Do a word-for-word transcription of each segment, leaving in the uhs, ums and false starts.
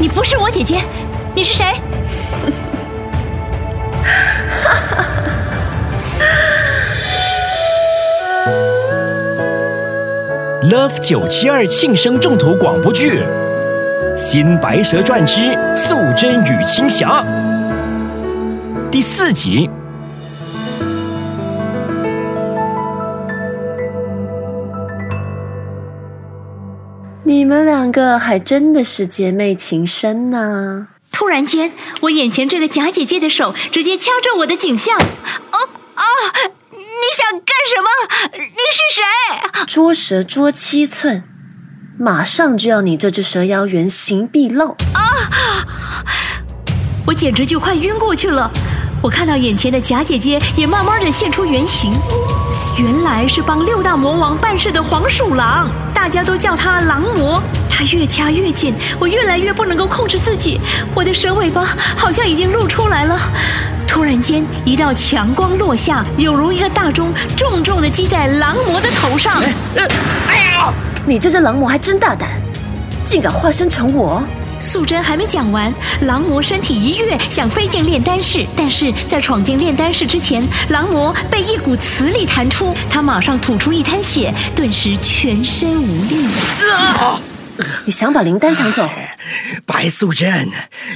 你不是我姐姐，你是谁？Love 九七二 庆生重头广播剧《新白蛇传之素贞与青霞》第四集。你们两个还真的是姐妹情深呢。突然间，我眼前这个假姐姐的手直接掐着我的颈项。哦哦，你想干什么？你是谁？捉蛇捉七寸，马上就要你这只蛇妖原形毕露。啊！我简直就快晕过去了。我看到眼前的假姐姐也慢慢的现出原形，原来是帮六大魔王办事的黄鼠狼。大家都叫他狼魔，他越掐越紧，我越来越不能够控制自己，我的蛇尾巴好像已经露出来了。突然间，一道强光落下，有如一个大钟，重重的击在狼魔的头上。哎呀！你这只狼魔还真大胆，竟敢化身成我！素贞还没讲完，狼魔身体一跃，想飞进炼丹室，但是在闯进炼丹室之前，狼魔被一股磁力弹出，他马上吐出一滩血，顿时全身无力。啊！你想把灵丹抢走？白素贞，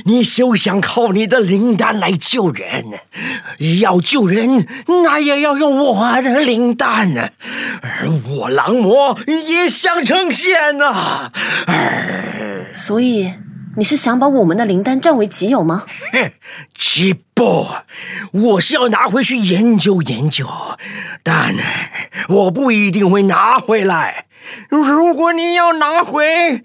你休想靠你的灵丹来救人，要救人那也要用我的灵丹，而我狼魔也想成仙啊！所以你是想把我们的灵丹占为己有吗？哼，岂不，我是要拿回去研究研究，但我不一定会拿回来。如果你要拿回，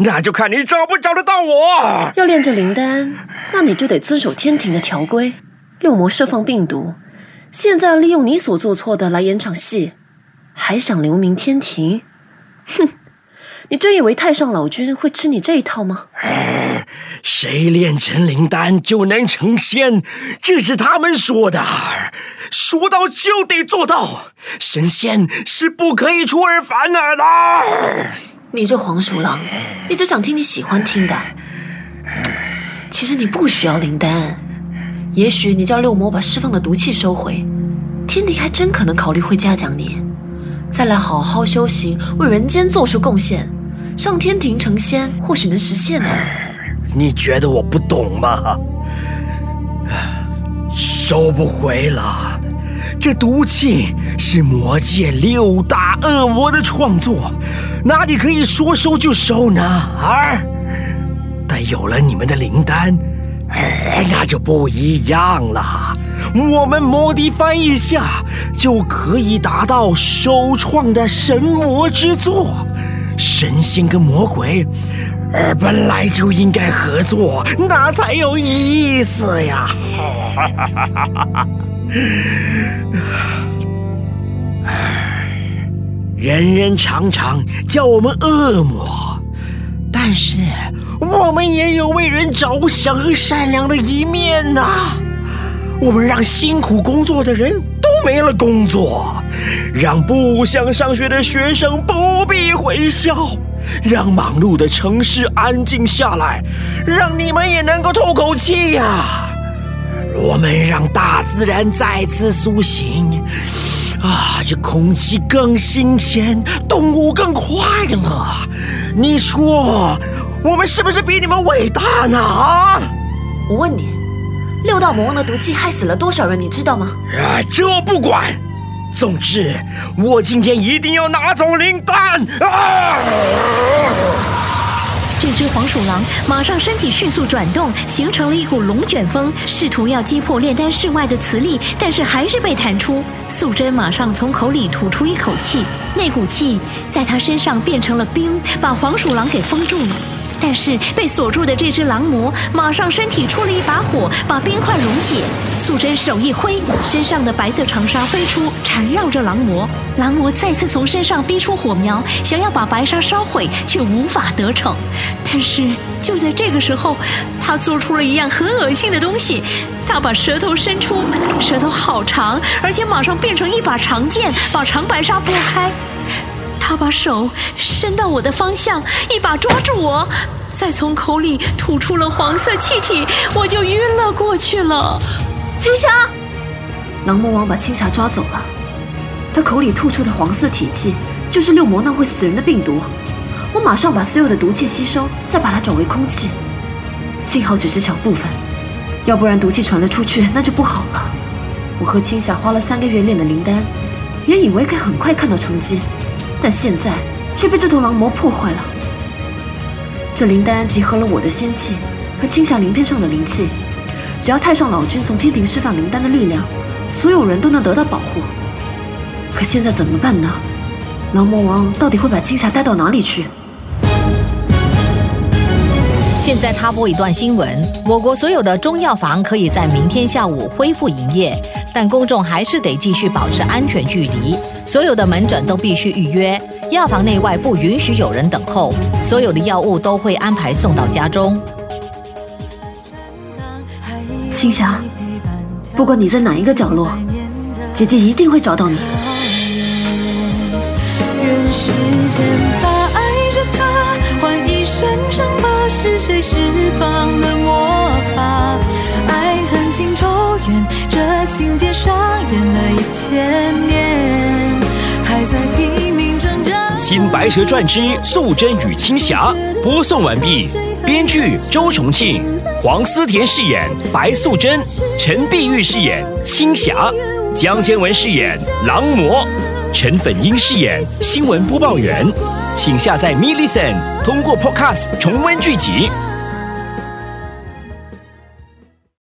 那就看你找不找得到我。要炼这灵丹，那你就得遵守天庭的条规。六魔释放病毒，现在利用你所做错的来演场戏，还想留名天庭？哼！你真以为太上老君会吃你这一套吗？哎，谁炼成灵丹就能成仙，这是他们说的，说到就得做到，神仙是不可以出尔反尔的。你这黄鼠狼，你只想听你喜欢听的。其实你不需要灵丹，也许你叫六魔把释放的毒气收回，天庭还真可能考虑会嘉奖你。再来好好修行，为人间做出贡献，上天庭成仙或许能实现呢。你觉得我不懂吗？收不回了，这毒气是魔界六大恶魔的创作，哪里可以说收就收呢？啊！但有了你们的灵丹，哎，那就不一样了。我们摩迪翻一下就可以达到首创的神魔之作，神仙跟魔鬼而本来就应该合作，那才有意思呀。人人常常叫我们恶魔，但是我们也有为人着想和善良的一面啊。我们让辛苦工作的人都没了工作，让不想上学的学生不必回校，让忙碌的城市安静下来，让你们也能够透口气呀、啊。我们让大自然再次苏醒，啊，这空气更新鲜，动物更快乐。你说，我们是不是比你们伟大呢？啊！我问你。六道魔王的毒气害死了多少人，你知道吗？啊，这我不管。总之，我今天一定要拿走灵丹！啊！这只黄鼠狼马上身体迅速转动，形成了一股龙卷风，试图要击破炼丹室外的磁力，但是还是被弹出。素贞马上从口里吐出一口气，那股气在她身上变成了冰，把黄鼠狼给封住了。但是被锁住的这只狼魔马上身体出了一把火，把冰块溶解。素贞手一挥，身上的白色长纱飞出，缠绕着狼魔。狼魔再次从身上逼出火苗，想要把白纱烧毁，却无法得逞。但是就在这个时候，他做出了一样很恶心的东西，他把舌头伸出，舌头好长，而且马上变成一把长剑，把长白纱拨开。他把手伸到我的方向，一把抓住我，再从口里吐出了黄色气体，我就晕了过去了。青霞，狼魔王把青霞抓走了。他口里吐出的黄色体气就是六魔那会死人的病毒。我马上把所有的毒气吸收，再把它转为空气。幸好只是小部分，要不然毒气传了出去那就不好了。我和青霞花了三个月练的灵丹，原以为该很快看到成绩，但现在却被这头狼魔破坏了。这灵丹集合了我的仙气和青霞鳞片上的灵气，只要太上老君从天庭释放灵丹的力量，所有人都能得到保护。可现在怎么办呢？狼魔王到底会把青霞带到哪里去？现在插播一段新闻：我国所有的中药房可以在明天下午恢复营业，但公众还是得继续保持安全距离。所有的门诊都必须预约，药房内外不允许有人等候。所有的药物都会安排送到家中。青霞，不管你在哪一个角落，姐姐一定会找到你。愿时间它爱着她，换一身伤疤是谁释放的魔法？爱恨情仇怨，这情节上演了一千年，还在拼命挣扎。新白蛇传之素贞与青霞播送完毕，编剧周重庆，黄思甜饰演白素贞，陈碧玉饰演青霞，江坚文饰演狼魔，陈粉英饰演新闻播报员。请下载MeListen， 通过 Podcast 重温剧集。